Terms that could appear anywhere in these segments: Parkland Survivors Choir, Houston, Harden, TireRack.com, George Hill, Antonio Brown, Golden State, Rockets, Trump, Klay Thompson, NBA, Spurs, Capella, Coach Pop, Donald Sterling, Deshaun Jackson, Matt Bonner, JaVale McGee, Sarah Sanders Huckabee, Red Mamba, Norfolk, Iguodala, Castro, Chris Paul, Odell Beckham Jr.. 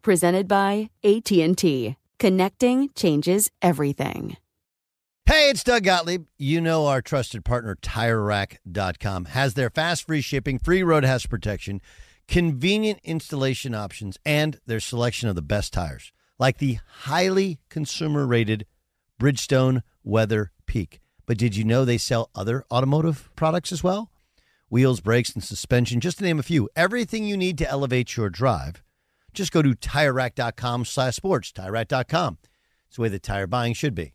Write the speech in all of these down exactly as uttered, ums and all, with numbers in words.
Presented by A T and T. Connecting changes everything. Hey, it's Doug Gottlieb. You know our trusted partner, Tire Rack dot com, has their fast, free shipping, free roadhouse protection, convenient installation options, and their selection of the best tires, like the highly consumer-rated Bridgestone Weather Peak. But did you know they sell other automotive products as well? Wheels, brakes, and suspension, just to name a few. Everything you need to elevate your drive. Just go to Tire Rack dot com slash sports, Tire Rack dot com. It's the way that tire buying should be.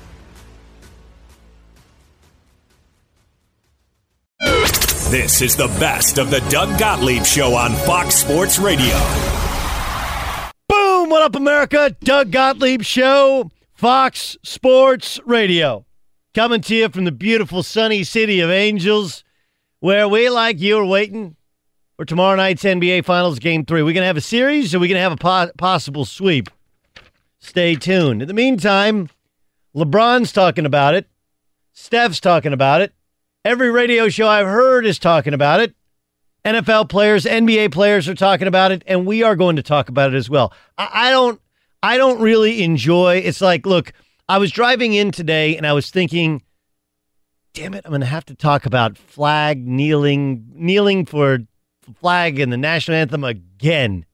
This is the best of the Doug Gottlieb Show on Fox Sports Radio. Boom! What up, America? Doug Gottlieb Show, Fox Sports Radio. Coming to you from the beautiful sunny city of Angels, where we, like you, are waiting for tomorrow night's N B A Finals Game three. We're going to have a series, or we're going to have a po- possible sweep. Stay tuned. In the meantime, LeBron's talking about it. Steph's talking about it. Every radio show I've heard is talking about it. N F L players, N B A players are talking about it, and we are going to talk about it as well. I, I don't I don't really enjoy, it's like, look, I was driving in today and I was thinking, damn it, I'm going to have to talk about flag kneeling, kneeling for flag and the national anthem again.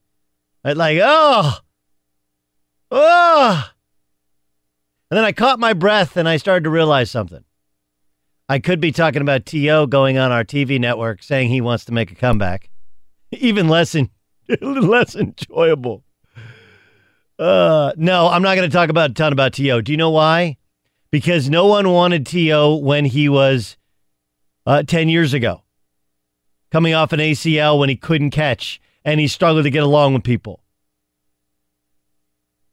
I'd like, oh, oh. And then I caught my breath and I started to realize something. I could be talking about T O going on our T V network saying he wants to make a comeback. Even less in, less enjoyable. Uh, no, I'm not going to talk about a ton about T O. Do you know why? Because no one wanted T O when he was uh, ten years ago. Coming off an A C L when he couldn't catch and he struggled to get along with people.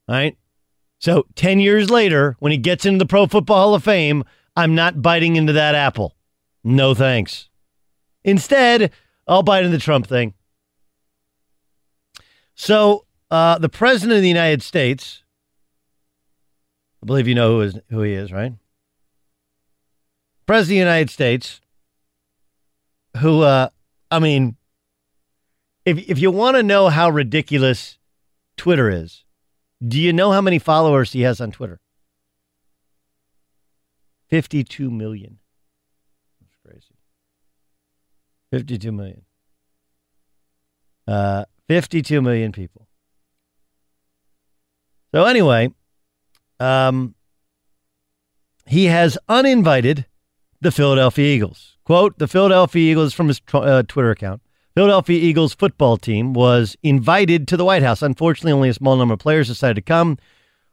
All right? So ten years later, when he gets into the Pro Football Hall of Fame, I'm not biting into that apple. No thanks. Instead, I'll bite into the Trump thing. So, uh, the president of the United States, I believe you know who is who he is, right? President of the United States, who, uh, I mean, if if you want to know how ridiculous Twitter is, do you know how many followers he has on Twitter? fifty-two million. That's crazy. fifty-two million. Uh, fifty-two million people. So anyway, um, he has uninvited the Philadelphia Eagles. Quote, the Philadelphia Eagles, from his uh, Twitter account, Philadelphia Eagles football team was invited to the White House. Unfortunately, only a small number of players decided to come.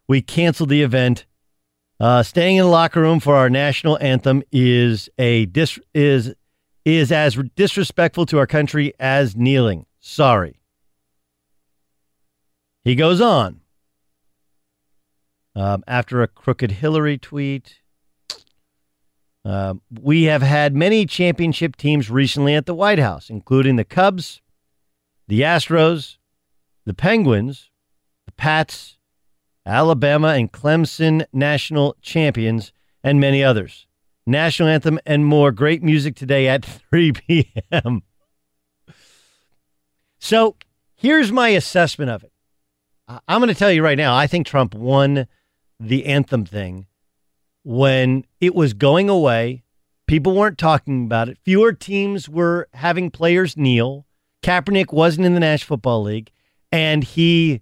We canceled the event. Uh, staying in the locker room for our national anthem is a dis- is is as disrespectful to our country as kneeling. Sorry. He goes on. Um, after a crooked Hillary tweet, uh, we have had many championship teams recently at the White House, including the Cubs, the Astros, the Penguins, the Pats, Alabama and Clemson national champions, and many others. National anthem and more great music today at three p.m. So here's my assessment of it. I'm going to tell you right now, I think Trump won the anthem thing when it was going away. People weren't talking about it. Fewer teams were having players kneel. Kaepernick wasn't in the National Football League. And he...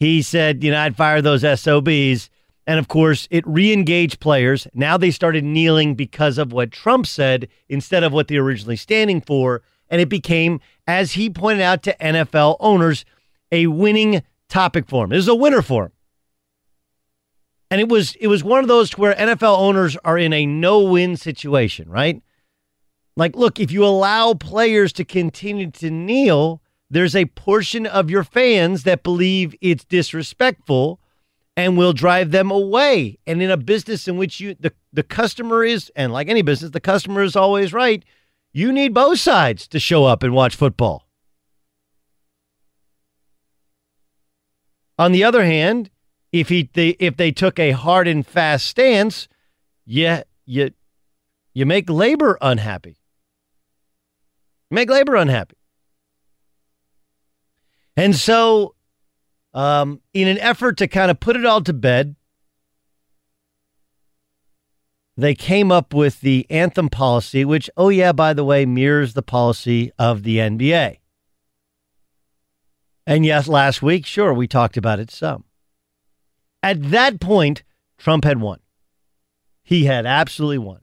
He said, you know, I'd fire those S O Bs. And, of course, it re-engaged players. Now they started kneeling because of what Trump said instead of what they were originally standing for. And it became, as he pointed out to N F L owners, a winning topic for him. It was a winner for him. And it was it was one of those where N F L owners are in a no-win situation, right? Like, look, if you allow players to continue to kneel, there's a portion of your fans that believe it's disrespectful and will drive them away. And in a business in which you the, the customer is, and like any business, the customer is always right, you need both sides to show up and watch football. On the other hand, if he they, if they took a hard and fast stance, yeah, you, you, you make labor unhappy. You make labor unhappy. And so, um, in an effort to kind of put it all to bed, they came up with the anthem policy, which, oh yeah, by the way, mirrors the policy of the N B A. And yes, last week, sure, we talked about it some. At that point, Trump had won. He had absolutely won.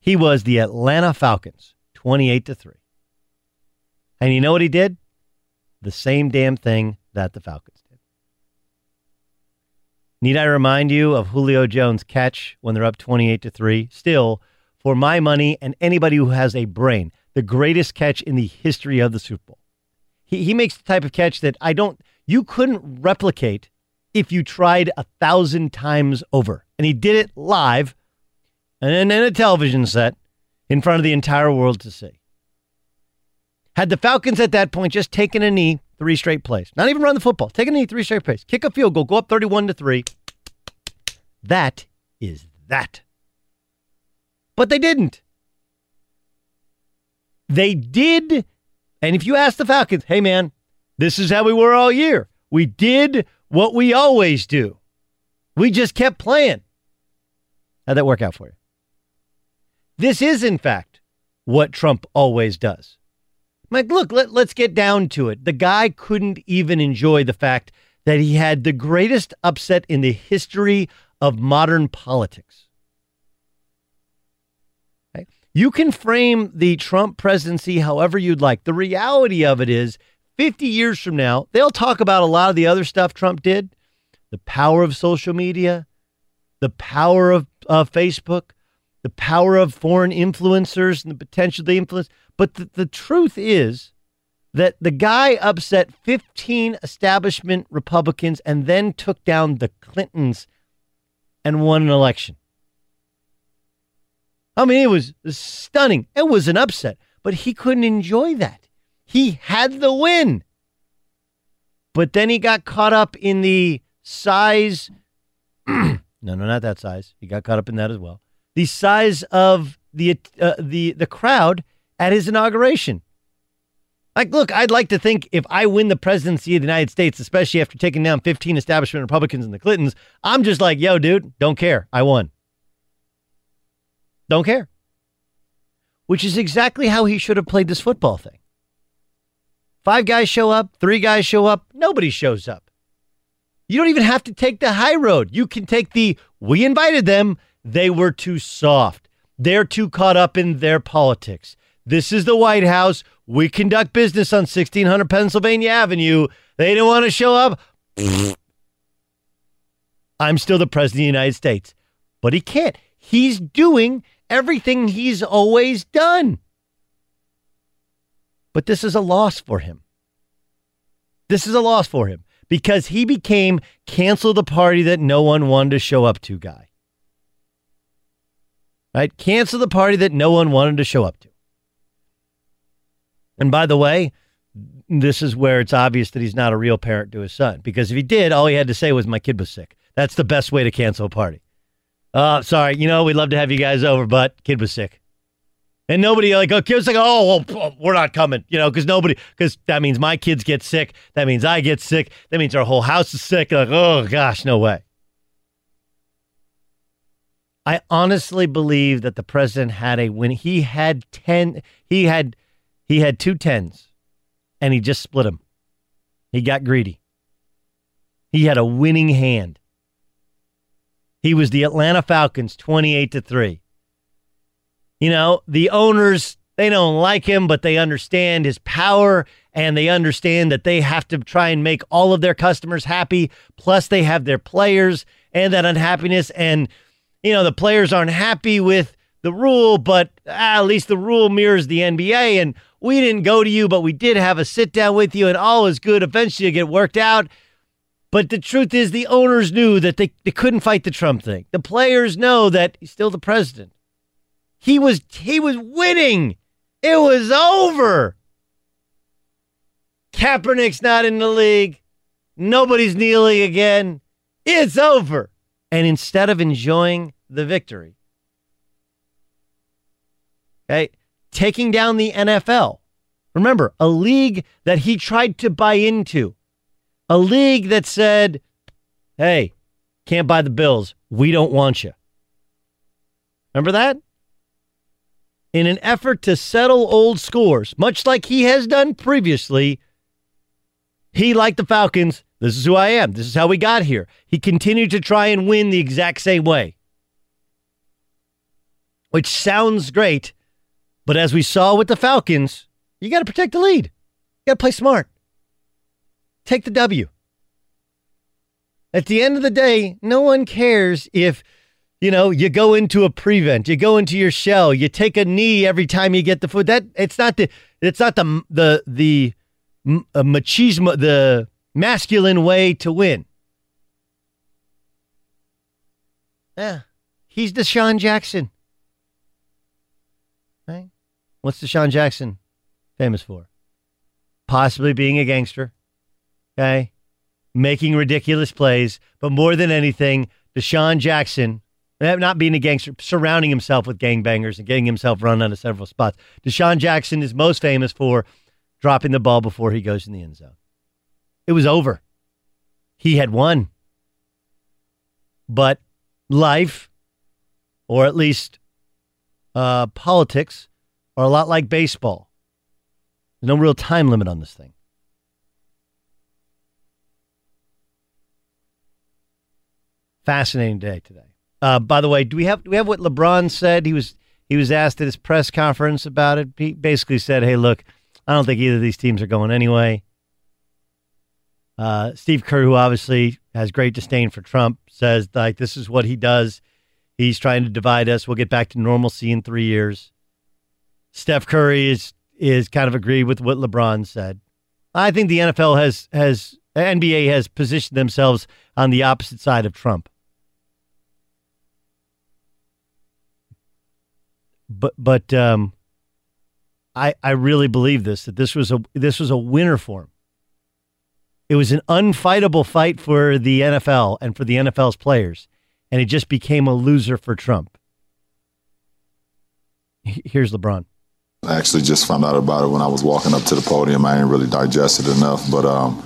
He was the Atlanta Falcons, twenty-eight to three. And you know what he did? The same damn thing that the Falcons did. Need I remind you of Julio Jones' catch when they're up twenty-eight to three? Still, for my money and anybody who has a brain, the greatest catch in the history of the Super Bowl. He he makes the type of catch that I don't, you couldn't replicate if you tried a thousand times over. And he did it live and in a television set in front of the entire world to see. Had the Falcons at that point just taken a knee, three straight plays, not even run the football, take a knee, three straight plays, kick a field goal, go up thirty-one to three. That is that. But they didn't. They did. And if you ask the Falcons, hey man, this is how we were all year. We did what we always do. We just kept playing. How'd that work out for you? This is, in fact, what Trump always does. I'm like, look, let, let's get down to it. The guy couldn't even enjoy the fact that he had the greatest upset in the history of modern politics. Okay? You can frame the Trump presidency however you'd like. The reality of it is fifty years from now, they'll talk about a lot of the other stuff Trump did. The power of social media, the power of uh, Facebook, the power of foreign influencers and the potential they influence. But the, the truth is that the guy upset fifteen establishment Republicans and then took down the Clintons and won an election. I mean, it was stunning. It was an upset, but he couldn't enjoy that. He had the win. But then he got caught up in the size. no, no, not that size. He got caught up in that as well. The size of the uh, the the crowd at his inauguration. Like, look, I'd like to think if I win the presidency of the United States, especially after taking down fifteen establishment Republicans and the Clintons, I'm just like, yo, dude, don't care. I won. Don't care. Which is exactly how he should have played this football thing. Five guys show up, three guys show up, nobody shows up. You don't even have to take the high road. You can take the, we invited them, they were too soft. They're too caught up in their politics. This is the White House. We conduct business on sixteen hundred Pennsylvania Avenue. They didn't want to show up. I'm still the president of the United States. But he can't. He's doing everything he's always done. But this is a loss for him. This is a loss for him because he became cancel the party that no one wanted to show up to guy. Right? Cancel the party that no one wanted to show up to. And by the way, this is where it's obvious that he's not a real parent to his son, because if he did, all he had to say was my kid was sick. That's the best way to cancel a party. Uh, sorry, you know, we'd love to have you guys over, but kid was sick. And nobody like, oh, kid's like, oh, well, we're not coming, you know, because nobody, because that means my kids get sick. That means I get sick. That means our whole house is sick. Like, oh, gosh, no way. I honestly believe that the president had a win. He had ten, he had, he had two tens and he just split them. He got greedy. He had a winning hand. He was the Atlanta Falcons twenty-eight to three. You know, the owners, they don't like him, but they understand his power and they understand that they have to try and make all of their customers happy. Plus they have their players and that unhappiness. And, you know, the players aren't happy with the rule, but ah, at least the rule mirrors the N B A. And we didn't go to you, but we did have a sit down with you and all is good. Eventually it get worked out. But the truth is the owners knew that they, they couldn't fight the Trump thing. The players know that he's still the president. He was he was winning. It was over. Kaepernick's not in the league. Nobody's kneeling again. It's over. And instead of enjoying the victory, okay, taking down the N F L. Remember, a league that he tried to buy into. A league that said, hey, can't buy the Bills. We don't want you. Remember that? In an effort to settle old scores, much like he has done previously, he, like the Falcons, this is who I am. This is how we got here. He continued to try and win the exact same way, which sounds great, but as we saw with the Falcons, you got to protect the lead. You got to play smart. Take the W. At the end of the day, no one cares if you know, you go into a prevent, you go into your shell, you take a knee every time you get the food. That it's not the, it's not the, the, the uh, machismo, the masculine way to win. Yeah. He's Deshaun Jackson. Right? What's Deshaun Jackson famous for? Possibly being a gangster. Okay. Making ridiculous plays, but more than anything, Deshaun Jackson, not being a gangster, surrounding himself with gangbangers and getting himself run out of several spots. Deshaun Jackson is most famous for dropping the ball before he goes in the end zone. It was over. He had won. But life, or at least uh, politics, are a lot like baseball. There's no real time limit on this thing. Fascinating day today. Uh, by the way, do we have do we have what LeBron said? He was he was asked at his press conference about it. He basically said, "Hey, look, I don't think either of these teams are going anyway." Uh, Steve Kerr, who obviously has great disdain for Trump, says like this is what he does. He's trying to divide us. We'll get back to normalcy in three years. Steph Curry is is kind of agreed with what LeBron said. I think the N F L has has N B A has positioned themselves on the opposite side of Trump. But but um, I I really believe this that this was a this was a winner for him. It was an unfightable fight for the N F L and for the N F L's players, and it just became a loser for Trump. Here's LeBron. I actually just found out about it when I was walking up to the podium. I ain't really digested enough, but um,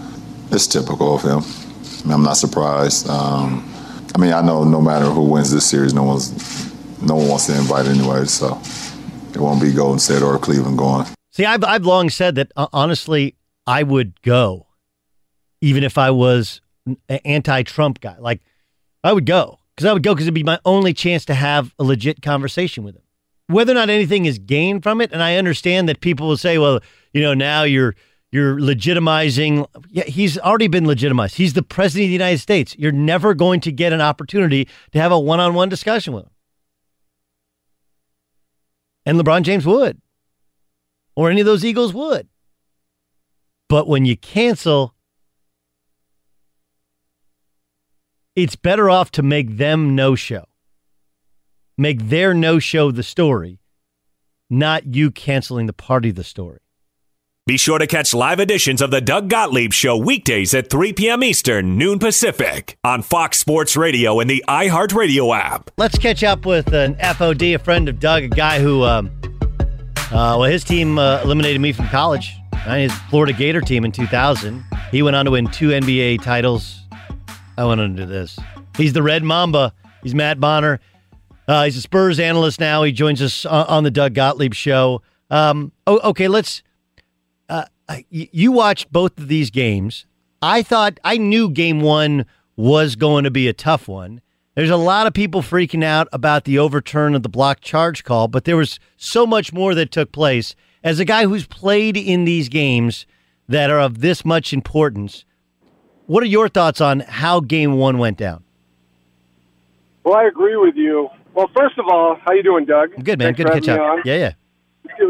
it's typical of him. I mean, I'm not surprised. Um, I mean, I know no matter who wins this series, no one's. No one wants to invite anyway, so it won't be Golden State or Cleveland going. See, I've, I've long said that, uh, honestly, I would go, even if I was an anti-Trump guy. Like, I would go, because I would go because it'd be my only chance to have a legit conversation with him. whether or not anything is gained from it. And I understand that people will say, well, you know, now you're you're legitimizing. Yeah, he's already been legitimized. He's the president of the United States. You're never going to get an opportunity to have a one-on-one discussion with him. And LeBron James would, or any of those Eagles would. But when you cancel, it's better off to make them no-show. Make their no-show the story, not you canceling the party the story. Be sure to catch live editions of the Doug Gottlieb Show weekdays at three p.m. Eastern, noon Pacific, on Fox Sports Radio and the iHeartRadio app. Let's catch up with an F O D, a friend of Doug, a guy who, um, uh, well, his team uh, eliminated me from college. His Florida Gator team in two thousand. He went on to win two N B A titles. I went on to do this. He's the Red Mamba. He's Matt Bonner. Uh, he's a Spurs analyst now. He joins us on the Doug Gottlieb Show. Um, oh, okay, let's... Uh, you watched both of these games. I thought, I knew game one was going to be a tough one. There's a lot of people freaking out about the overturn of the block charge call, but there was so much more that took place. As a guy who's played in these games that are of this much importance, what are your thoughts on how game one went down? Well, I agree with you. Well, first of all, how you doing, Doug? I'm good, man. Thanks good to catch up. On. Yeah, yeah.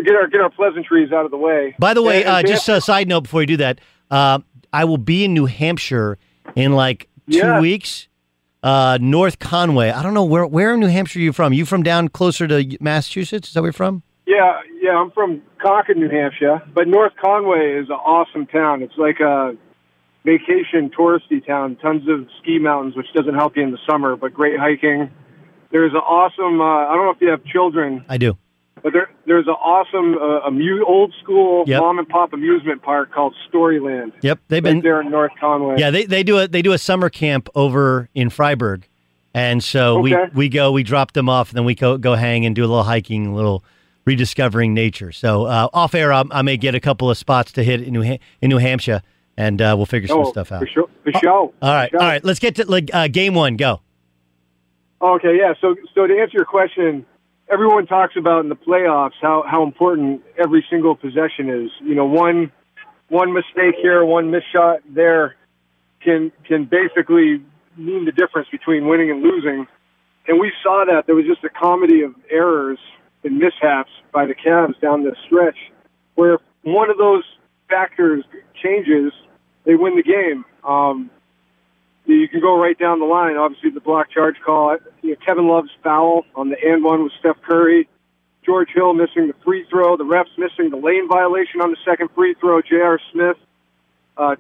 Get our get our pleasantries out of the way. By the way, uh, just a side note before you do that, uh, I will be in New Hampshire in like two yeah. weeks. Uh, North Conway. I don't know where where in New Hampshire are you from. You from down closer to Massachusetts? Is that where you're from? Yeah, yeah. I'm from Concord, New Hampshire, but North Conway is an awesome town. It's like a vacation touristy town. Tons of ski mountains, which doesn't help you in the summer, but great hiking. There's an awesome. Uh, I don't know if you have children. I do. But there, there's an awesome uh, amu- old-school yep. mom-and-pop amusement park called Storyland. Yep, they've been right there in North Conway. Yeah, they they do a they do a summer camp over in Freiburg, and so okay. we, we go we drop them off, and then we go go hang and do a little hiking, a little rediscovering nature. So uh, off air, I, I may get a couple of spots to hit in New ha- in New Hampshire, and uh, we'll figure oh, some stuff out. For sure, for sure. Oh, all right, for sure. all right. Let's get to like uh, game one. Go. Okay, yeah. So so to answer your question. Everyone talks about in the playoffs how, how important every single possession is. You know, one one mistake here, one missed shot there can can basically mean the difference between winning and losing. And we saw that. There was just a comedy of errors and mishaps by the Cavs down the stretch where if one of those factors changes, they win the game. Um, You can go right down the line. Obviously, the block charge call. You know, Kevin Love's foul on the and one with Steph Curry. George Hill missing the free throw. The refs missing the lane violation on the second free throw. J R. Smith uh,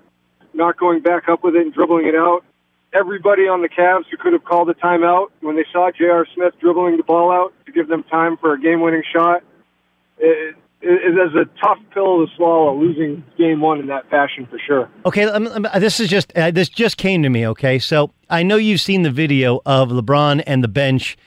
not going back up with it and dribbling it out. Everybody on the Cavs who could have called a timeout when they saw J R. Smith dribbling the ball out to give them time for a game-winning shot. It, It is a tough pill to swallow, losing game one in that fashion for sure. Okay, I'm, I'm, this is just uh, this just came to me. Okay, so I know you've seen the video of LeBron and the bench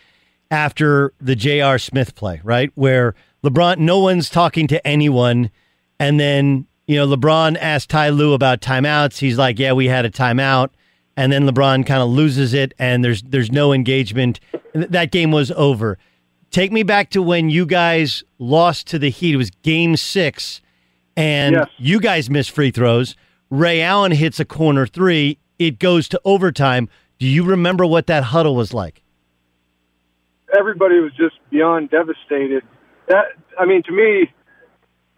after the J R. Smith play, right? Where LeBron, no one's talking to anyone, and then you know LeBron asked Ty Lue about timeouts. He's like, "Yeah, we had a timeout," and then LeBron kind of loses it, and there's there's no engagement. That game was over. Take me back to when you guys lost to the Heat. It was game six, and yes. you guys missed free throws. Ray Allen hits a corner three. It goes to overtime. Do you remember what that huddle was like? Everybody was just beyond devastated. That I mean, to me,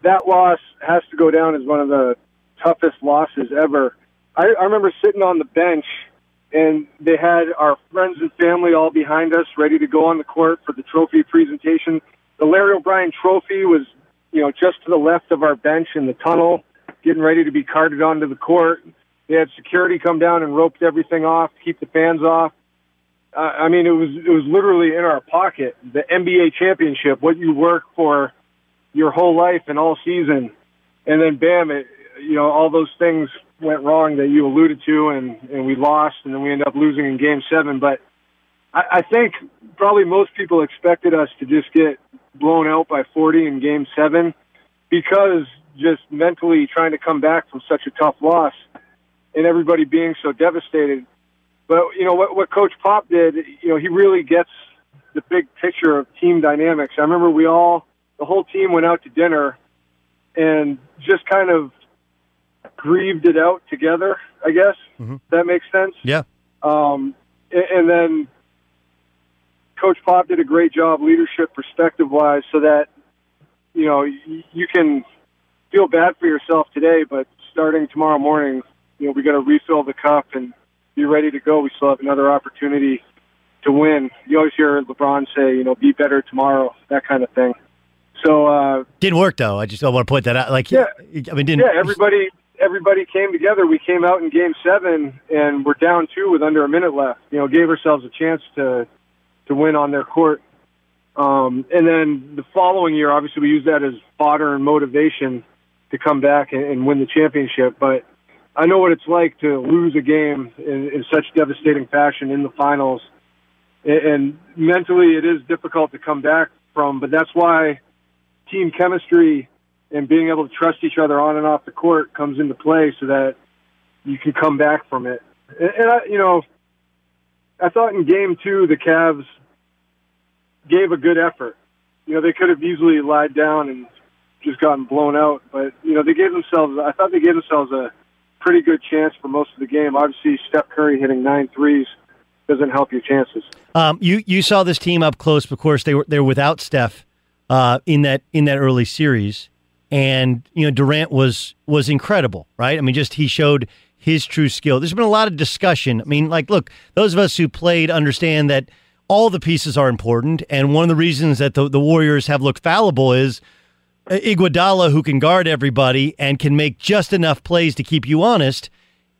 that loss has to go down as one of the toughest losses ever. I, I remember sitting on the bench, and they had our friends and family all behind us, ready to go on the court for the trophy presentation. The Larry O'Brien trophy was, you know, just to the left of our bench in the tunnel, getting ready to be carted onto the court. They had security come down and roped everything off to keep the fans off. Uh, I mean, it was it was literally in our pocket. The N B A championship, what you work for your whole life and all season, and then bam, it, you know, all those things went wrong that you alluded to, and, and we lost, and then we ended up losing in game seven. But I, I think probably most people expected us to just get blown out by forty in game seven because just mentally trying to come back from such a tough loss and everybody being so devastated. But, you know, what, what Coach Pop did, you know, he really gets the big picture of team dynamics. I remember we all, the whole team went out to dinner and just kind of grieved it out together, I guess. Mm-hmm. That makes sense? Yeah. Um, and then Coach Pop did a great job leadership perspective-wise so that, you know, you can feel bad for yourself today, but starting tomorrow morning, you know, we got to refill the cup and be ready to go. We still have another opportunity to win. You always hear LeBron say, you know, be better tomorrow, that kind of thing. So uh, didn't work though. I just I want to point that out. Like, yeah, I mean, didn't yeah, everybody everybody came together. We came out in Game Seven and we're down two with under a minute left. You know, gave ourselves a chance to to win on their court. Um, and then the following year, obviously, we used that as fodder and motivation to come back and, and win the championship. But I know what it's like to lose a game in, in such devastating fashion in the finals. And, and mentally, it is difficult to come back from. But that's why team chemistry and being able to trust each other on and off the court comes into play so that you can come back from it. And, and I, you know, I thought in game two, the Cavs gave a good effort. You know, they could have easily lied down and just gotten blown out. But, you know, they gave themselves, I thought they gave themselves a pretty good chance for most of the game. Obviously, Steph Curry hitting nine threes doesn't help your chances. Um, you, you saw this team up close. Of course, they were, they were without Steph. Uh, in that in that early series, and you know Durant was was incredible, right? I mean, just he showed his true skill. There's been a lot of discussion. I mean, like, look, those of us who played understand that all the pieces are important, and one of the reasons that the, the Warriors have looked fallible is Iguodala, who can guard everybody and can make just enough plays to keep you honest.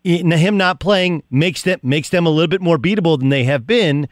And him not playing makes them makes them a little bit more beatable than they have been.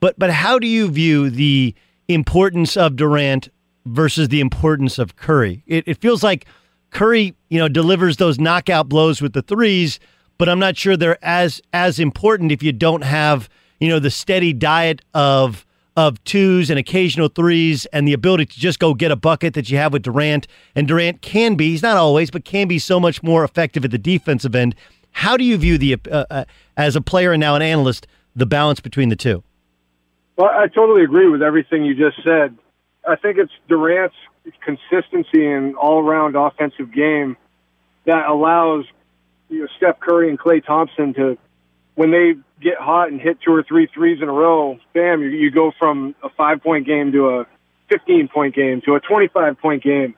But but how do you view the importance of Durant versus the importance of Curry? It, it feels like Curry, you know, delivers those knockout blows with the threes, but I'm not sure they're as as important if you don't have, you know, the steady diet of of twos and occasional threes and the ability to just go get a bucket that you have with Durant. And Durant can be, he's not always, but can be so much more effective at the defensive end. How do you view the, uh, uh, as a player and now an analyst, the balance between the two? Well, I totally agree with everything you just said. I think it's Durant's consistency and all-around offensive game that allows, you know, Steph Curry and Klay Thompson to, when they get hot and hit two or three threes in a row, bam, you, you go from a five-point game to a fifteen-point game to a twenty-five-point game.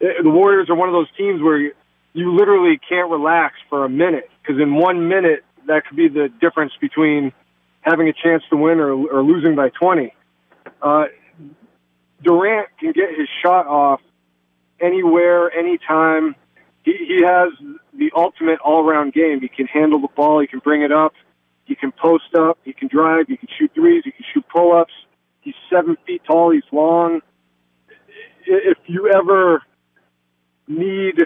The Warriors are one of those teams where you, you literally can't relax for a minute, because in one minute, that could be the difference between having a chance to win or, or losing by twenty. Uh Durant can get his shot off anywhere, anytime. He, he has the ultimate all-round game. He can handle the ball. He can bring it up. He can post up. He can drive. He can shoot threes. He can shoot pull-ups. He's seven feet tall. He's long. If you ever need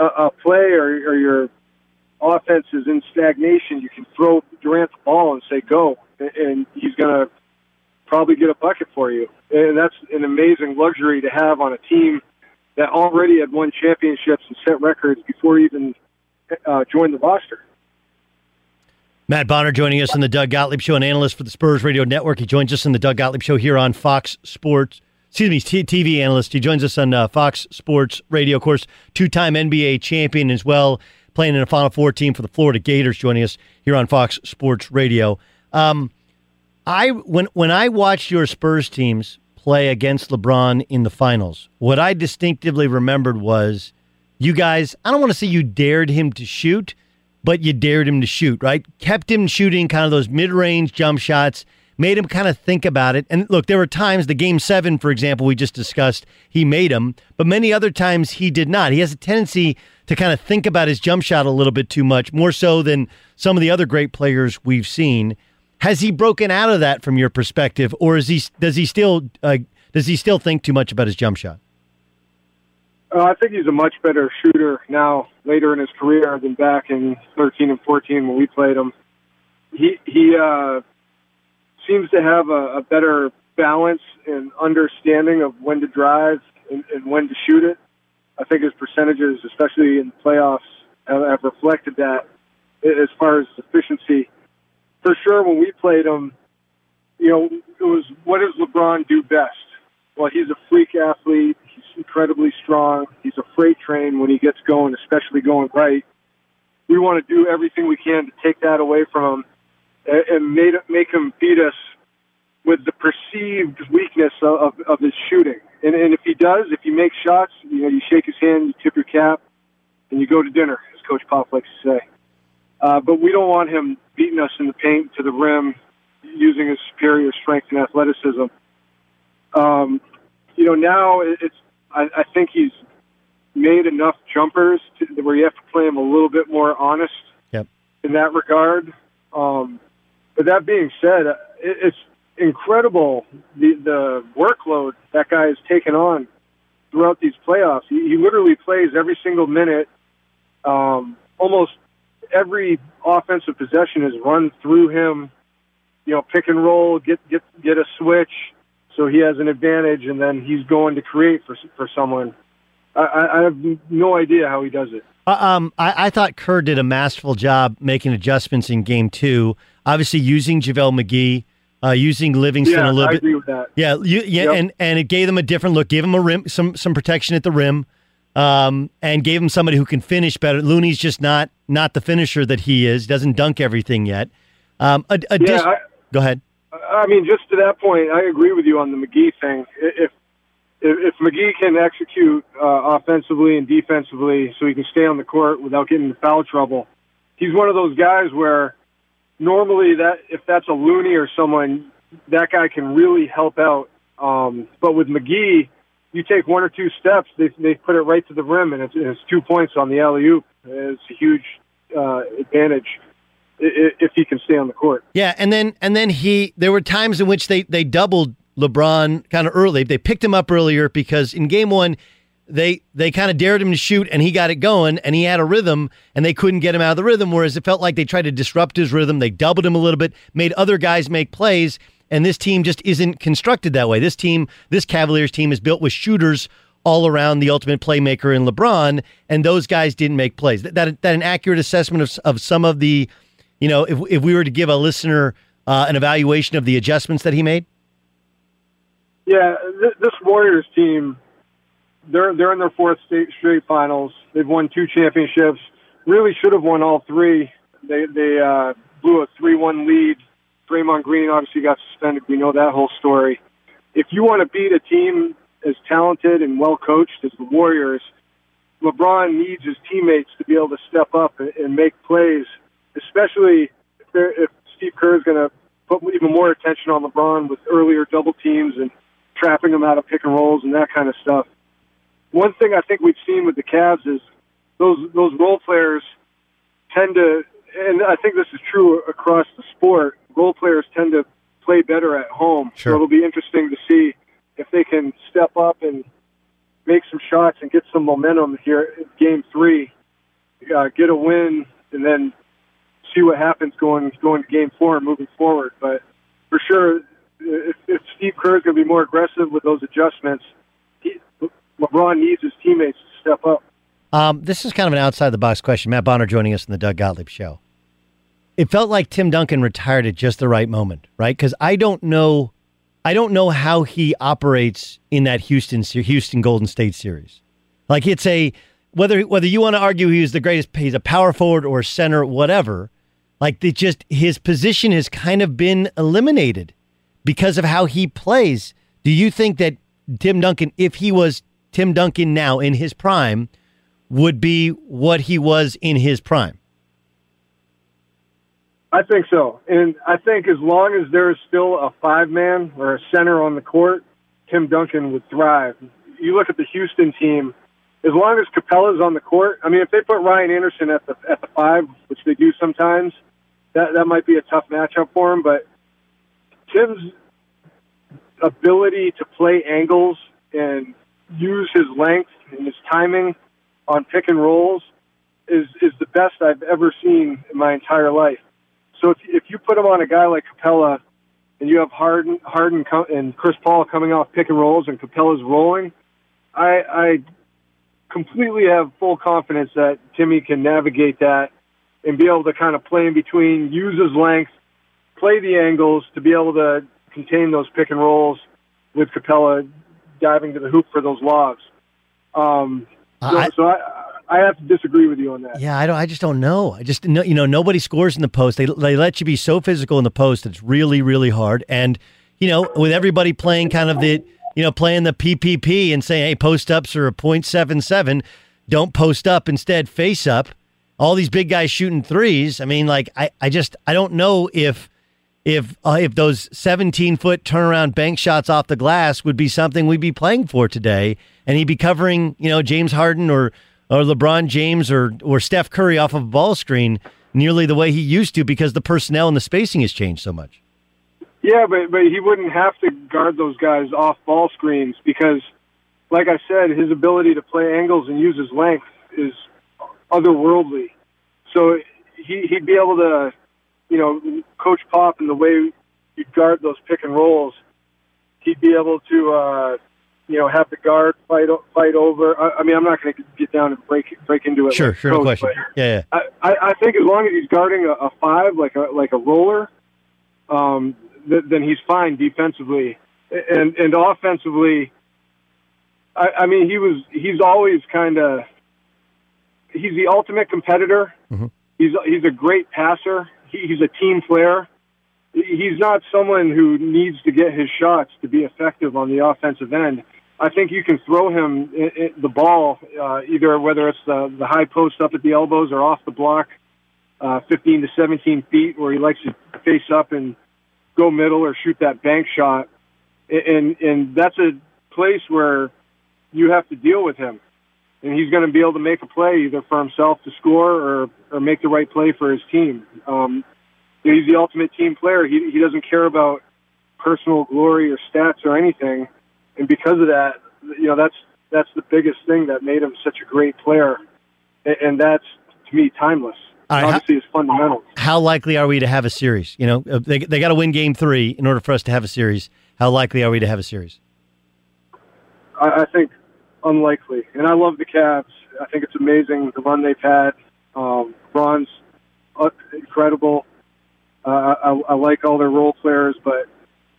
a, a play or, or your offense is in stagnation, you can throw Durant the ball and say, go, and he's going to probably get a bucket for you. And that's an amazing luxury to have on a team that already had won championships and set records before even uh, joined the roster. Matt Bonner joining us on the Doug Gottlieb Show, an analyst for the Spurs Radio Network. He joins us on the Doug Gottlieb Show here on Fox Sports. Excuse me, t- TV analyst. He joins us on uh, Fox Sports Radio. Of course, two-time N B A champion as well, playing in a Final Four team for the Florida Gators, joining us here on Fox Sports Radio. Um, I when when I watched your Spurs teams play against LeBron in the finals, what I distinctively remembered was you guys, I don't want to say you dared him to shoot, but you dared him to shoot, right? Kept him shooting kind of those mid-range jump shots, made him kind of think about it. And look, there were times, the Game seven, for example, we just discussed, he made him, but many other times he did not. He has a tendency to kind of think about his jump shot a little bit too much, more so than some of the other great players we've seen. Has he broken out of that from your perspective, or is he does he still uh, does he still think too much about his jump shot? Uh, I think he's a much better shooter now, later in his career, than back in thirteen and fourteen when we played him. He he uh, seems to have a, a better balance and understanding of when to drive and, and when to shoot it. I think his percentages, especially in the playoffs, have, have reflected that as far as efficiency. For sure, when we played him, you know, it was, what does LeBron do best? Well, he's a freak athlete. He's incredibly strong. He's a freight train when he gets going, especially going right. We want to do everything we can to take that away from him and made, make him beat us with the perceived weakness of, of his shooting. And, and if he does, if he makes shots, you know, you shake his hand, you tip your cap, and you go to dinner, as Coach Pop likes to say. Uh, but we don't want him beating us in the paint to the rim using his superior strength and athleticism. Um, you know, now it's, I, I think he's made enough jumpers to, where you have to play him a little bit more honest yep. in that regard. Um, but that being said, it, it's incredible the, the workload that guy has taken on throughout these playoffs. He, he literally plays every single minute. Um, almost every offensive possession is run through him. You know, pick and roll, get get get a switch, so he has an advantage, and then he's going to create for for someone. I, I have no idea how he does it. Uh, um, I, I thought Kerr did a masterful job making adjustments in Game Two. Obviously, using JaVale McGee, uh, using Livingston yeah, a little I bit. Agree with that. Yeah, you, yeah, yep. and and it gave them a different look, gave them a rim, some some protection at the rim, um, and gave him somebody who can finish better. Looney's just not not the finisher that he is. Doesn't dunk everything yet. Um, a, a yeah. Dis- I- Go ahead. I mean, just to that point, I agree with you on the McGee thing. If if, if McGee can execute uh, offensively and defensively so he can stay on the court without getting into foul trouble, he's one of those guys where normally that if that's a Looney or someone, that guy can really help out. Um, but with McGee, you take one or two steps, they they put it right to the rim, and it's, it's two points on the alley-oop. It's a huge uh, advantage if he can stay on the court. Yeah, and then and then he there were times in which they, they doubled LeBron kind of early. They picked him up earlier because in game one, they they kind of dared him to shoot, and he got it going, and he had a rhythm, and they couldn't get him out of the rhythm, whereas it felt like they tried to disrupt his rhythm. They doubled him a little bit, made other guys make plays, and this team just isn't constructed that way. This team, this Cavaliers team is built with shooters all around the ultimate playmaker in LeBron, and those guys didn't make plays. That, that, that an accurate assessment of, of some of the You know, if if we were to give a listener uh, an evaluation of the adjustments that he made? Yeah, th- this Warriors team, they're they're in their fourth state straight finals. They've won two championships. Really should have won all three. They they uh, blew a three one lead. Draymond Green obviously got suspended. We know that whole story. If you want to beat a team as talented and well-coached as the Warriors, LeBron needs his teammates to be able to step up and, and make plays, especially if, if Steve Kerr is going to put even more attention on LeBron with earlier double teams and trapping him out of pick and rolls and that kind of stuff. One thing I think we've seen with the Cavs is those those role players tend to, and I think this is true across the sport, role players tend to play better at home. Sure. So it'll be interesting to see if they can step up and make some shots and get some momentum here in Game three, uh, get a win, and then see what happens going going to Game Four and moving forward. But for sure, if, if Steve Kerr is going to be more aggressive with those adjustments, he, LeBron needs his teammates to step up. Um, this is kind of an outside-the-box question. Matt Bonner joining us in the Doug Gottlieb Show. It felt like Tim Duncan retired at just the right moment, right? Because I don't know, I don't know how he operates in that Houston Houston Golden State series. Like it's a whether whether you want to argue he's the greatest, he's a power forward or center, whatever. Like, they just his position has kind of been eliminated because of how he plays. Do you think that Tim Duncan, if he was Tim Duncan now in his prime, would be what he was in his prime? I think so. And I think as long as there is still a five-man or a center on the court, Tim Duncan would thrive. You look at the Houston team. As long as Capella's on the court, I mean, if they put Ryan Anderson at the at the five, which they do sometimes, that, that might be a tough matchup for him. But Tim's ability to play angles and use his length and his timing on pick and rolls is, is the best I've ever seen in my entire life. So if if you put him on a guy like Capella and you have Harden Harden and Chris Paul coming off pick and rolls and Capella's rolling, I I. completely have full confidence that Timmy can navigate that and be able to kind of play in between, use his length, play the angles to be able to contain those pick and rolls with Capella diving to the hoop for those lobs. Um, so I, so I, I have to disagree with you on that. Yeah, I don't. I just don't know. I just no, you know nobody scores in the post. They they let you be so physical in the post. It's really really hard. And you know, with everybody playing kind of the you know playing the P P P and saying, hey, post ups are a point seven seven. Don't post up. Instead, face up. All these big guys shooting threes. I mean, like I, I just I don't know if if uh, if those seventeen foot turnaround bank shots off the glass would be something we'd be playing for today, and he'd be covering you know James Harden or or LeBron James or or Steph Curry off of a ball screen nearly the way he used to because the personnel and the spacing has changed so much. Yeah, but but he wouldn't have to guard those guys off ball screens because, like I said, his ability to play angles and use his length is otherworldly. So he, he'd be able to, you know, Coach Pop and the way you guard those pick and rolls, he'd be able to, uh, you know, have the guard fight fight over. I, I mean, I'm not going to get down and break break into it. Sure, like sure, Coach, no question. Yeah, yeah. I, I, I think as long as he's guarding a, a five, like a like a roller, um, th- then he's fine defensively. And and offensively, I, I mean, he was he's always kind of. He's the ultimate competitor. Mm-hmm. He's he's a great passer. He, he's a team player. He's not someone who needs to get his shots to be effective on the offensive end. I think you can throw him it, it, the ball, uh, either whether it's the, the high post up at the elbows or off the block, uh, fifteen to seventeen feet, where he likes to face up and go middle or shoot that bank shot. And, and that's a place where you have to deal with him. And he's going to be able to make a play either for himself to score or, or make the right play for his team. Um, he's the ultimate team player. He, he doesn't care about personal glory or stats or anything. And because of that, you know, that's that's the biggest thing that made him such a great player. And, and that's, to me, timeless. Right, Obviously, how, his fundamentals. How likely are we to have a series? You know, they they got to win game three in order for us to have a series. How likely are we to have a series? I, I think... Unlikely. And I love the Cavs. I think it's amazing the run they've had. Um, LeBron's incredible. Uh, I, I like all their role players, but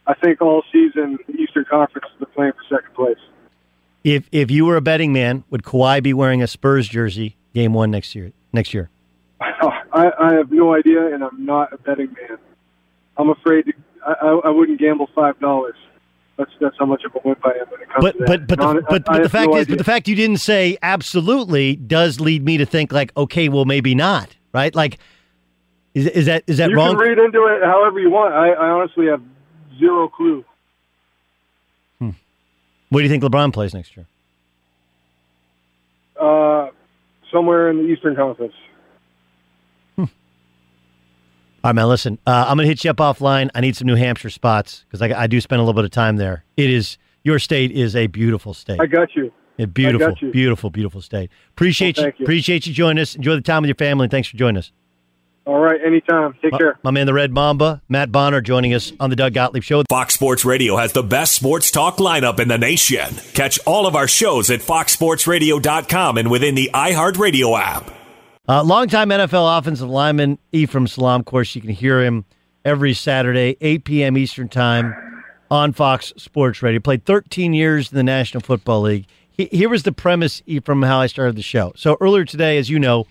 I think all season the Eastern Conference has been playing for second place. If if you were a betting man, would Kawhi be wearing a Spurs jersey game one next year? Next year, I, I have no idea, and I'm not a betting man. I'm afraid to, I, I wouldn't gamble five dollars. That's that's how much of a wimp I am when it comes but, to that. But, but, the, but, but the fact no is, idea. But the fact you didn't say absolutely does lead me to think like, okay, well, maybe not, right? Like, is is that is that you wrong? You can read into it however you want. I, I honestly have zero clue. Hmm. Where do you think LeBron plays next year? Uh, somewhere in the Eastern Conference. All right, man, listen, uh, I'm going to hit you up offline. I need some New Hampshire spots because I, I do spend a little bit of time there. It is your state is a beautiful state. I got you. A beautiful, got you. beautiful, beautiful state. Appreciate well, you, you. Appreciate you joining us. Enjoy the time with your family, and thanks for joining us. All right, anytime. Take my, care. My man, the Red Mamba, Matt Bonner, joining us on the Doug Gottlieb Show. Fox Sports Radio has the best sports talk lineup in the nation. Catch all of our shows at fox sports radio dot com and within the iHeartRadio app. Uh, longtime N F L offensive lineman Ephraim Salam. Of course, you can hear him every Saturday, eight p.m. Eastern Time on Fox Sports Radio. Played thirteen years in the National Football League. He, here was the premise, Ephraim, how I started the show. So earlier today, as you know,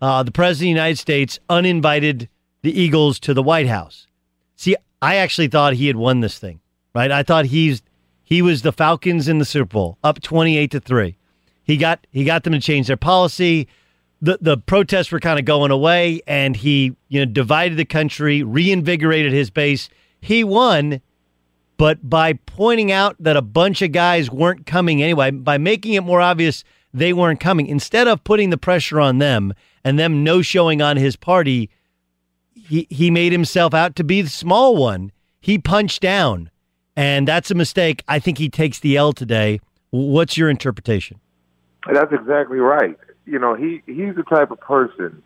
uh, the President of the United States uninvited the Eagles to the White House. See, I actually thought he had won this thing, right? I thought he's he was the Falcons in the Super Bowl, up twenty-eight to three. He got he got them to change their policy. The the protests were kind of going away, and he you know divided the country, reinvigorated his base. He won, but by pointing out that a bunch of guys weren't coming anyway, by making it more obvious they weren't coming, instead of putting the pressure on them and them no-showing on his party, he, he made himself out to be the small one. He punched down, and that's a mistake. I think he takes the L today. What's your interpretation? That's exactly right. You know, he, he's the type of person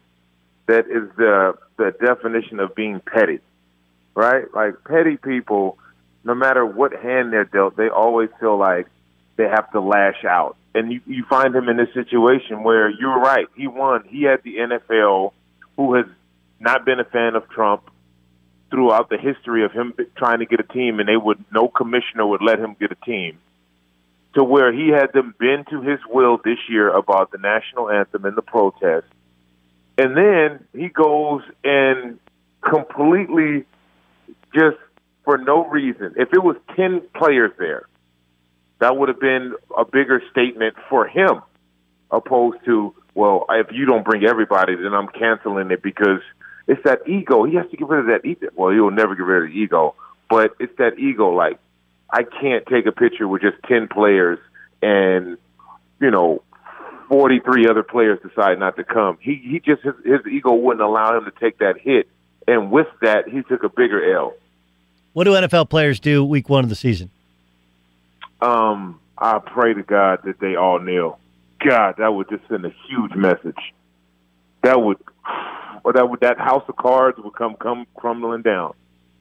that is the the definition of being petty, right? Like, petty people, no matter what hand they're dealt, they always feel like they have to lash out. And you, you find him in this situation where, you're right, he won. He had the N F L, who has not been a fan of Trump, throughout the history of him trying to get a team, and they would no commissioner would let him get a team, to where he had them bend to his will this year about the national anthem and the protest. And then he goes and completely just for no reason. If it was ten players there, that would have been a bigger statement for him, opposed to, well, if you don't bring everybody, then I'm canceling it, because it's that ego. He has to get rid of that ego. Well, he'll never get rid of the ego, but it's that ego. Like, I can't take a picture with just ten players and, you know, forty-three other players decide not to come. He he just his, his ego wouldn't allow him to take that hit, and with that, he took a bigger L. What do N F L players do week one of the season? Um, I pray to God that they all kneel. God, that would just send a huge message. That would, or that would, that house of cards would come come crumbling down.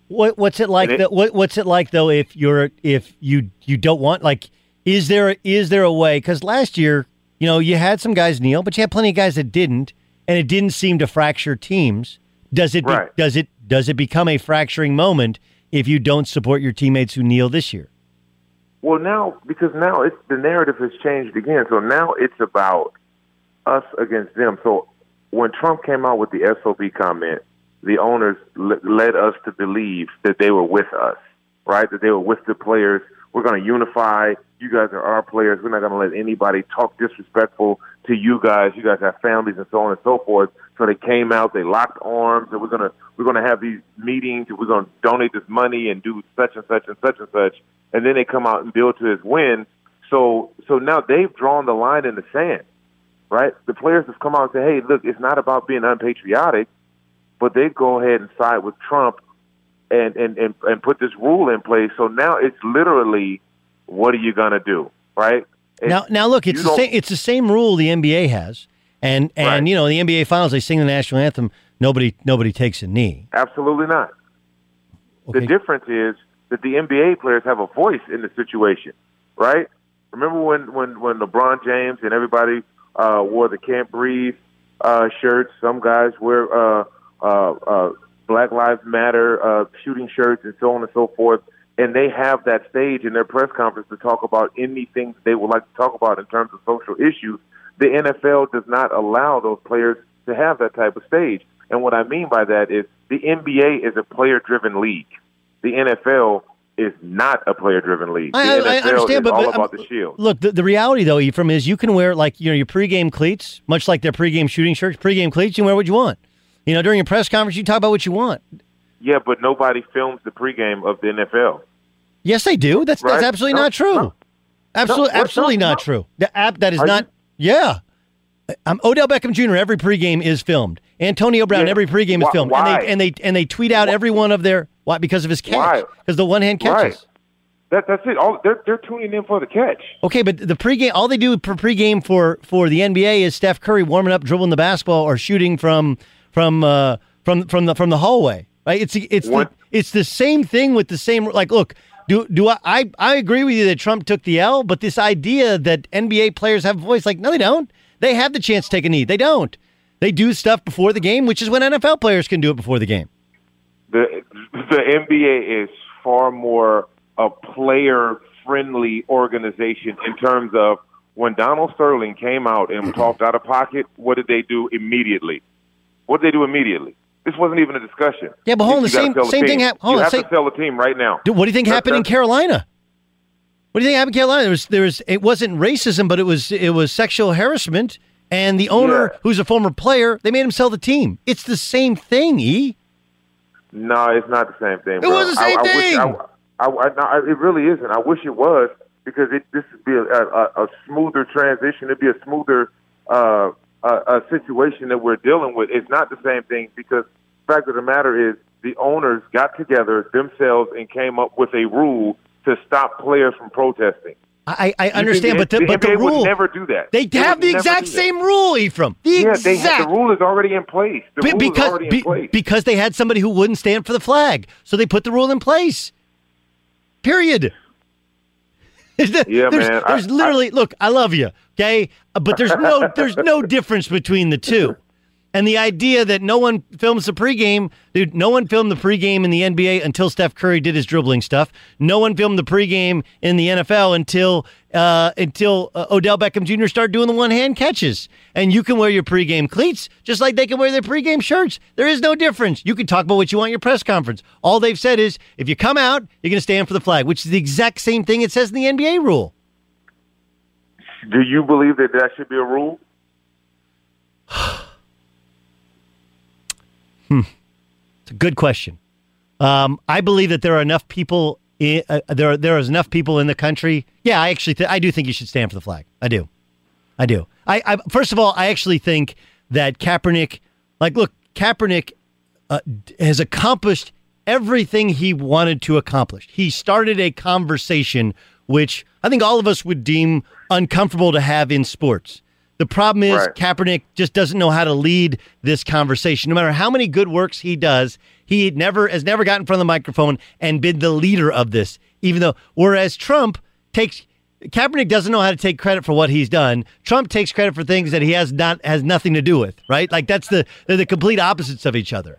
What what's it like? It, the, what what's it like though? If you're if you you don't want, like, is there is there a way? Because last year, you know, you had some guys kneel, but you had plenty of guys that didn't, and it didn't seem to fracture teams. Does it? Right. Be, does it? Does it become a fracturing moment if you don't support your teammates who kneel this year? Well, now, because now it's, the narrative has changed again. So now it's about us against them. So when Trump came out with the S O B comment, the owners l- led us to believe that they were with us, right? That they were with the players. We're going to unify. You guys are our players. We're not going to let anybody talk disrespectful to you guys. You guys have families and so on and so forth. So they came out. They locked arms. And we're going to we're going to have these meetings. And we're going to donate this money and do such and such and such and such. And then they come out and build to his win. So so now they've drawn the line in the sand, right? The players have come out and said, hey, look, it's not about being unpatriotic, but they go ahead and side with Trump and, and, and, and put this rule in place. So now it's literally, what are you going to do, right? It's, now, now look, it's the, same, it's the same rule the N B A has. And, and right. you know, in the N B A Finals, they sing the national anthem. Nobody, nobody takes a knee. Absolutely not. Okay. The difference is, that the N B A players have a voice in the situation, right? Remember when, when, when LeBron James and everybody uh, wore the Can't Breathe uh, shirts? Some guys wear uh, uh, uh, Black Lives Matter uh, shooting shirts and so on and so forth, and they have that stage in their press conference to talk about anything they would like to talk about in terms of social issues. The N F L does not allow those players to have that type of stage. And what I mean by that is the N B A is a player-driven league. The N F L is not a player-driven league. The I, I, N F L I understand, but, but all about I'm, the shield. Look, the, the reality, though, Ephraim, is you can wear, like, you know, your pregame cleats, much like their pregame shooting shirts, pregame cleats, you can wear what you want. You know, during your press conference, you talk about what you want. Yeah, but nobody films the pregame of the N F L. Yes, they do. That's right? That's absolutely no, not true. No, absolutely no, absolutely no, not no. true. The app that is Are not, you? yeah. Um, Odell Beckham Junior, every pregame is filmed. Antonio Brown, yeah. every pregame is filmed. Why? And they and they and they tweet out Why? every one of their why because of his catch because the one hand catches. Right. That that's it. All they're they're tuning in for the catch. Okay, but the pregame, all they do for pregame for, for the N B A is Steph Curry warming up, dribbling the basketball, or shooting from from uh, from from the from the hallway. Right? It's it's the, it's the same thing with the same like look. Do do I, I I agree with you that Trump took the L, but this idea that N B A players have a voice, like, no, they don't. They have the chance to take a knee. They don't. They do stuff before the game, which is when N F L players can do it before the game. The the N B A is far more a player-friendly organization in terms of when Donald Sterling came out and talked out of pocket, what did they do immediately? What did they do immediately? This wasn't even a discussion. Yeah, but hold on. The same, same thing happened. You on, have same, to sell the team right now. Dude, what do you think that's, happened in Carolina? What do you think happened in Carolina? There was, there was, it wasn't racism, but it was it was sexual harassment. And the owner, yeah. who's a former player, they made him sell the team. It's the same thing, E. No, it's not the same thing. Bro. It was the same I, thing. I wish, I, I, I, I, it really isn't. I wish it was, because it, this would be a, a, a smoother transition. It'd be a smoother uh, a, a situation that we're dealing with. It's not the same thing, because the fact of the matter is the owners got together themselves and came up with a rule to stop players from protesting. I, I understand, but the, the, but the rule. They would never do that. They, they have the exact same rule, Ephraim. The yeah, exact. They, the rule is already in place. The be, rule because, is already in be, place. Because they had somebody who wouldn't stand for the flag, so they put the rule in place. Period. yeah, there's, man. There's I, literally, I, look, I love you, okay? But there's no, there's no difference between the two. And the idea that no one films the pregame, dude, no one filmed the pregame in the N B A until Steph Curry did his dribbling stuff. No one filmed the pregame in the N F L until uh, until uh, Odell Beckham Junior started doing the one-hand catches. And you can wear your pregame cleats just like they can wear their pregame shirts. There is no difference. You can talk about what you want in your press conference. All they've said is, if you come out, you're going to stand for the flag, which is the exact same thing it says in the N B A rule. Do you believe that that should be a rule? Hmm. It's a good question. Um, I believe that there are enough people. I- uh, there, are, there is enough people in the country. Yeah, I actually, th- I do think you should stand for the flag. I do, I do. I, I first of all, I actually think that Kaepernick, like, look, Kaepernick uh, has accomplished everything he wanted to accomplish. He started a conversation which I think all of us would deem uncomfortable to have in sports. The problem is right. Kaepernick just doesn't know how to lead this conversation. No matter how many good works he does, he never has never gotten in front of the microphone and been the leader of this. Even though, whereas Trump takes, Kaepernick doesn't know how to take credit for what he's done. Trump takes credit for things that he has not has nothing to do with. Right? Like that's the they're the complete opposites of each other.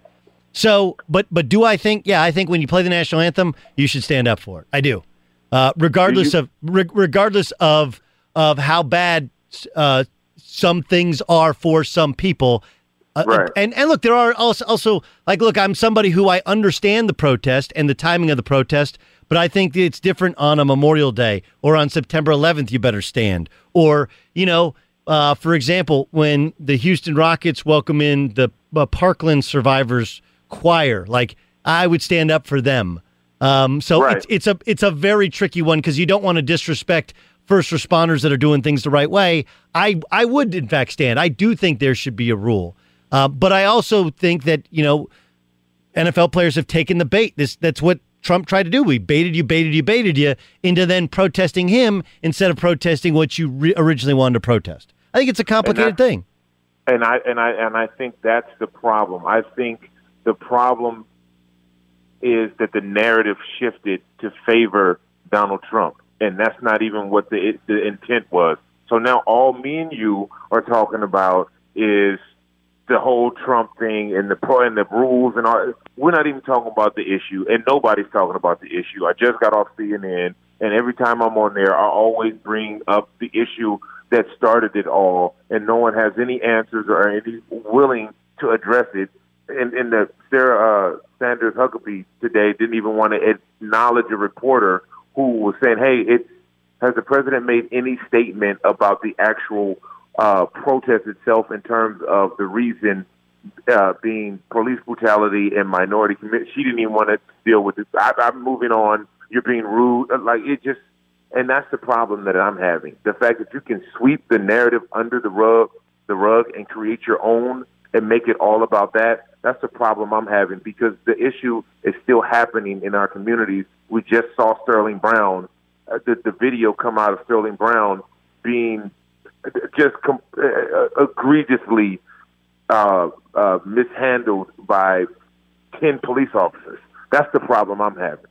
So, but but do I think? Yeah, I think when you play the national anthem, you should stand up for it. I do, uh, regardless do you- of re- regardless of of how bad. Uh, Some things are for some people. Uh, right. And and look, there are also, also, like, look, I'm somebody who I understand the protest and the timing of the protest, but I think it's different on a Memorial Day or on September eleventh, you better stand. Or, you know, uh, for example, when the Houston Rockets welcome in the uh, Parkland Survivors Choir, like, I would stand up for them. Um, so right. it's, it's a it's a very tricky one because you don't want to disrespect first responders that are doing things the right way. I, I would, in fact, stand. I do think there should be a rule. Uh, but I also think that, you know, N F L players have taken the bait. This That's what Trump tried to do. We baited you, baited you, baited you into then protesting him instead of protesting what you re- originally wanted to protest. I think it's a complicated and I, thing. And I, and, I, and I think that's the problem. I think the problem is that the narrative shifted to favor Donald Trump. And that's not even what the, it, the intent was. So now all me and you are talking about is the whole Trump thing and the pro and the rules and all. We're not even talking about the issue, and nobody's talking about the issue. I just got off C N N, and every time I'm on there, I always bring up the issue that started it all, and no one has any answers or any willing to address it. And, and the Sarah uh, Sanders Huckabee today didn't even want to acknowledge a reporter who was saying, hey, it, has the president made any statement about the actual uh, protest itself in terms of the reason uh, being police brutality and minority commitment? She didn't even want to deal with this. I, I'm moving on. You're being rude. Like, it just, and that's the problem that I'm having. The fact that you can sweep the narrative under the rug, the rug and create your own and make it all about that, that's the problem I'm having, because the issue is still happening in our communities. We just saw Sterling Brown, uh, the, the video come out of Sterling Brown being just com- uh, egregiously uh, uh, mishandled by ten police officers. That's the problem I'm having.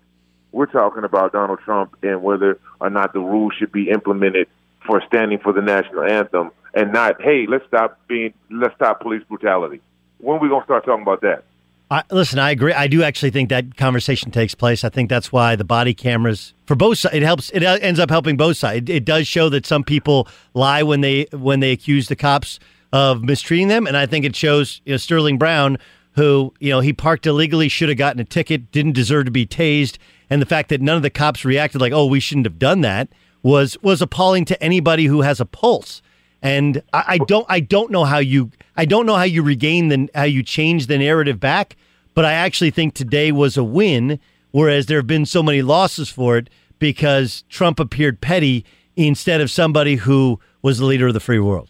We're talking about Donald Trump and whether or not the rules should be implemented for standing for the national anthem, and not, hey, let's stop being, let's stop police brutality. When are we going to start talking about that? I, listen, I agree. I do actually think that conversation takes place. I think that's why the body cameras for both sides, it helps. It ends up helping both sides. It, it does show that some people lie when they when they accuse the cops of mistreating them, and I think it shows, you know, Sterling Brown, who, you know, he parked illegally, should have gotten a ticket, didn't deserve to be tased, and the fact that none of the cops reacted like, oh, we shouldn't have done that, was was appalling to anybody who has a pulse. And I, I don't, I don't know how you, I don't know how you regain the, how you change the narrative back. But I actually think today was a win, whereas there have been so many losses for it because Trump appeared petty instead of somebody who was the leader of the free world.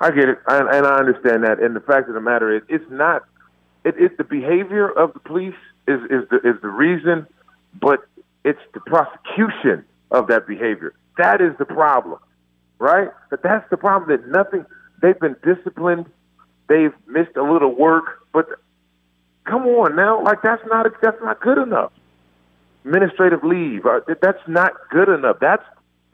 I get it, and, and I understand that. And the fact of the matter is, it's not, it is the behavior of the police is is the is the reason, but it's the prosecution of that behavior that is the problem. Right? But that's the problem, that nothing, they've been disciplined, they've missed a little work, but come on now, like that's not, that's not good enough. Administrative leave, that's not good enough. That's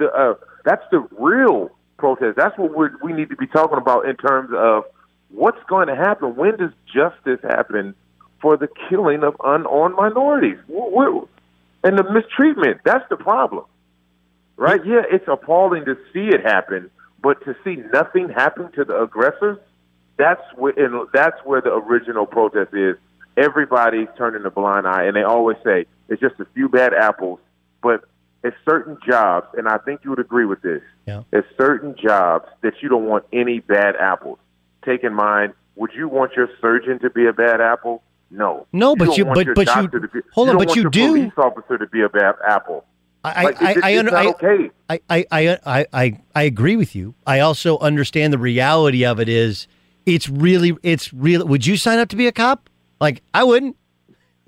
the, uh, that's the real protest. That's what we we need to be talking about in terms of what's going to happen? When does justice happen for the killing of unarmed minorities? And the mistreatment, that's the problem. Right? Yeah, it's appalling to see it happen, but to see nothing happen to the aggressors, that's where, and that's where the original protest is. Everybody's turning a blind eye, and they always say it's just a few bad apples, but it's certain jobs, and I think you would agree with this, yeah. It's certain jobs that you don't want any bad apples. Take in mind, would you want your surgeon to be a bad apple? No. No, you but you but but you be, hold you on, but you do. Police officer to be a bad apple. I like, I, it, I, it's I, okay. I I I I I agree with you. I also understand the reality of it is it's really it's really. Would you sign up to be a cop? Like I wouldn't.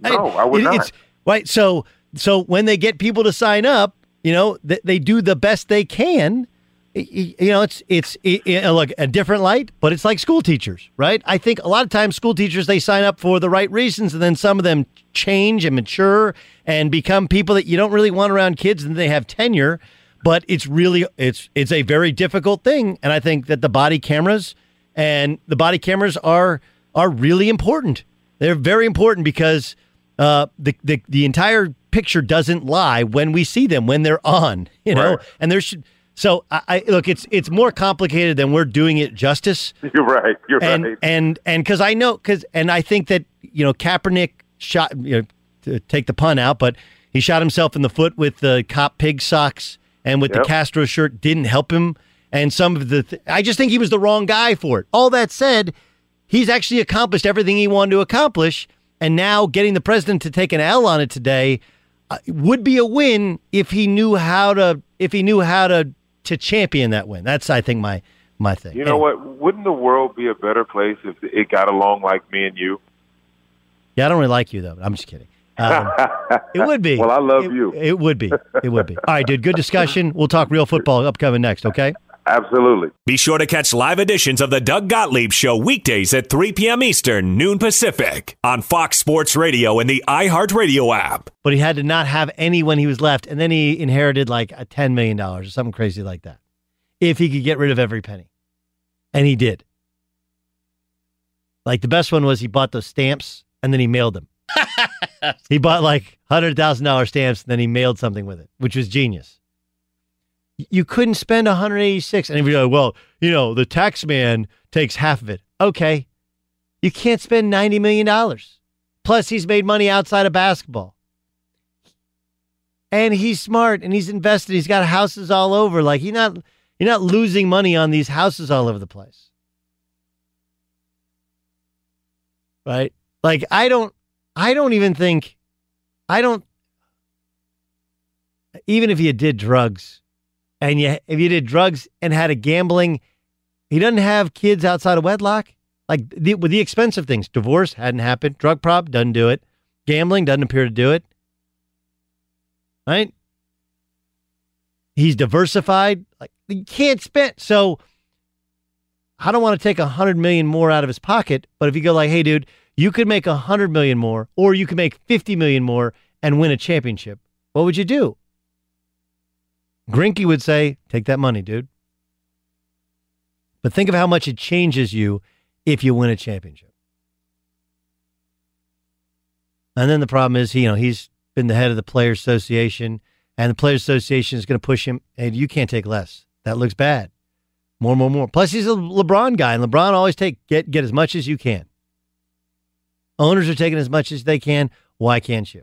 No, I, I would it, not. It's, right. So so when they get people to sign up, you know, they, they do the best they can. You know, it's it's it, it, look a different light, but it's like school teachers, right? I think a lot of times school teachers, they sign up for the right reasons, and then some of them change and mature and become people that you don't really want around kids, and they have tenure. But it's really it's it's a very difficult thing, and I think that the body cameras and the body cameras are are really important. They're very important because uh, the the the entire picture doesn't lie when we see them when they're on, you know, right. and there should. So I, I look, it's it's more complicated than we're doing it justice. You're right. You're and, right. And and because I know because and I think that, you know, Kaepernick shot, you know, to take the pun out, but he shot himself in the foot with the cop pig socks and with yep. the Castro shirt didn't help him. And some of the th- I just think he was the wrong guy for it. All that said, he's actually accomplished everything he wanted to accomplish. And now getting the president to take an L on it today uh, would be a win if he knew how to if he knew how to. to champion that win. That's, I think, my, my thing. You know and, what? Wouldn't the world be a better place if it got along like me and you? Yeah, I don't really like you, though. I'm just kidding. Um, it would be. Well, I love it, you. It would be. It would be. All right, dude, good discussion. We'll talk real football upcoming next, okay? Absolutely. Be sure to catch live editions of the Doug Gottlieb Show weekdays at three p.m. Eastern, noon Pacific, on Fox Sports Radio and the iHeartRadio app. But he had to not have any when he was left, and then he inherited like a ten million dollars or something crazy like that, if he could get rid of every penny. And he did. Like the best one was he bought those stamps, and then he mailed them. He bought like one hundred thousand dollars stamps, and then he mailed something with it, which was genius. You couldn't spend one hundred eighty-six. And if you're like, well, you know, the tax man takes half of it. Okay. You can't spend ninety million dollars. Plus, he's made money outside of basketball. And he's smart and he's invested. He's got houses all over. Like, you're not, you're not losing money on these houses all over the place. Right? Like, I don't, I don't even think, I don't, even if you did drugs, And you, if you did drugs and had a gambling, he doesn't have kids outside of wedlock. Like the, with the expensive things, divorce hadn't happened. Drug prob doesn't do it. Gambling doesn't appear to do it. Right? He's diversified. Like you can't spend. So I don't want to take a hundred million more out of his pocket. But if you go like, hey, dude, you could make a hundred million more, or you could make fifty million more and win a championship. What would you do? Grinke would say, take that money, dude. But think of how much it changes you if you win a championship. And then the problem is, you know, he's been the head of the Players Association, and the Players Association is going to push him, and hey, you can't take less. That looks bad. More, more, more. Plus, he's a LeBron guy, and LeBron always take get get as much as you can. Owners are taking as much as they can. Why can't you?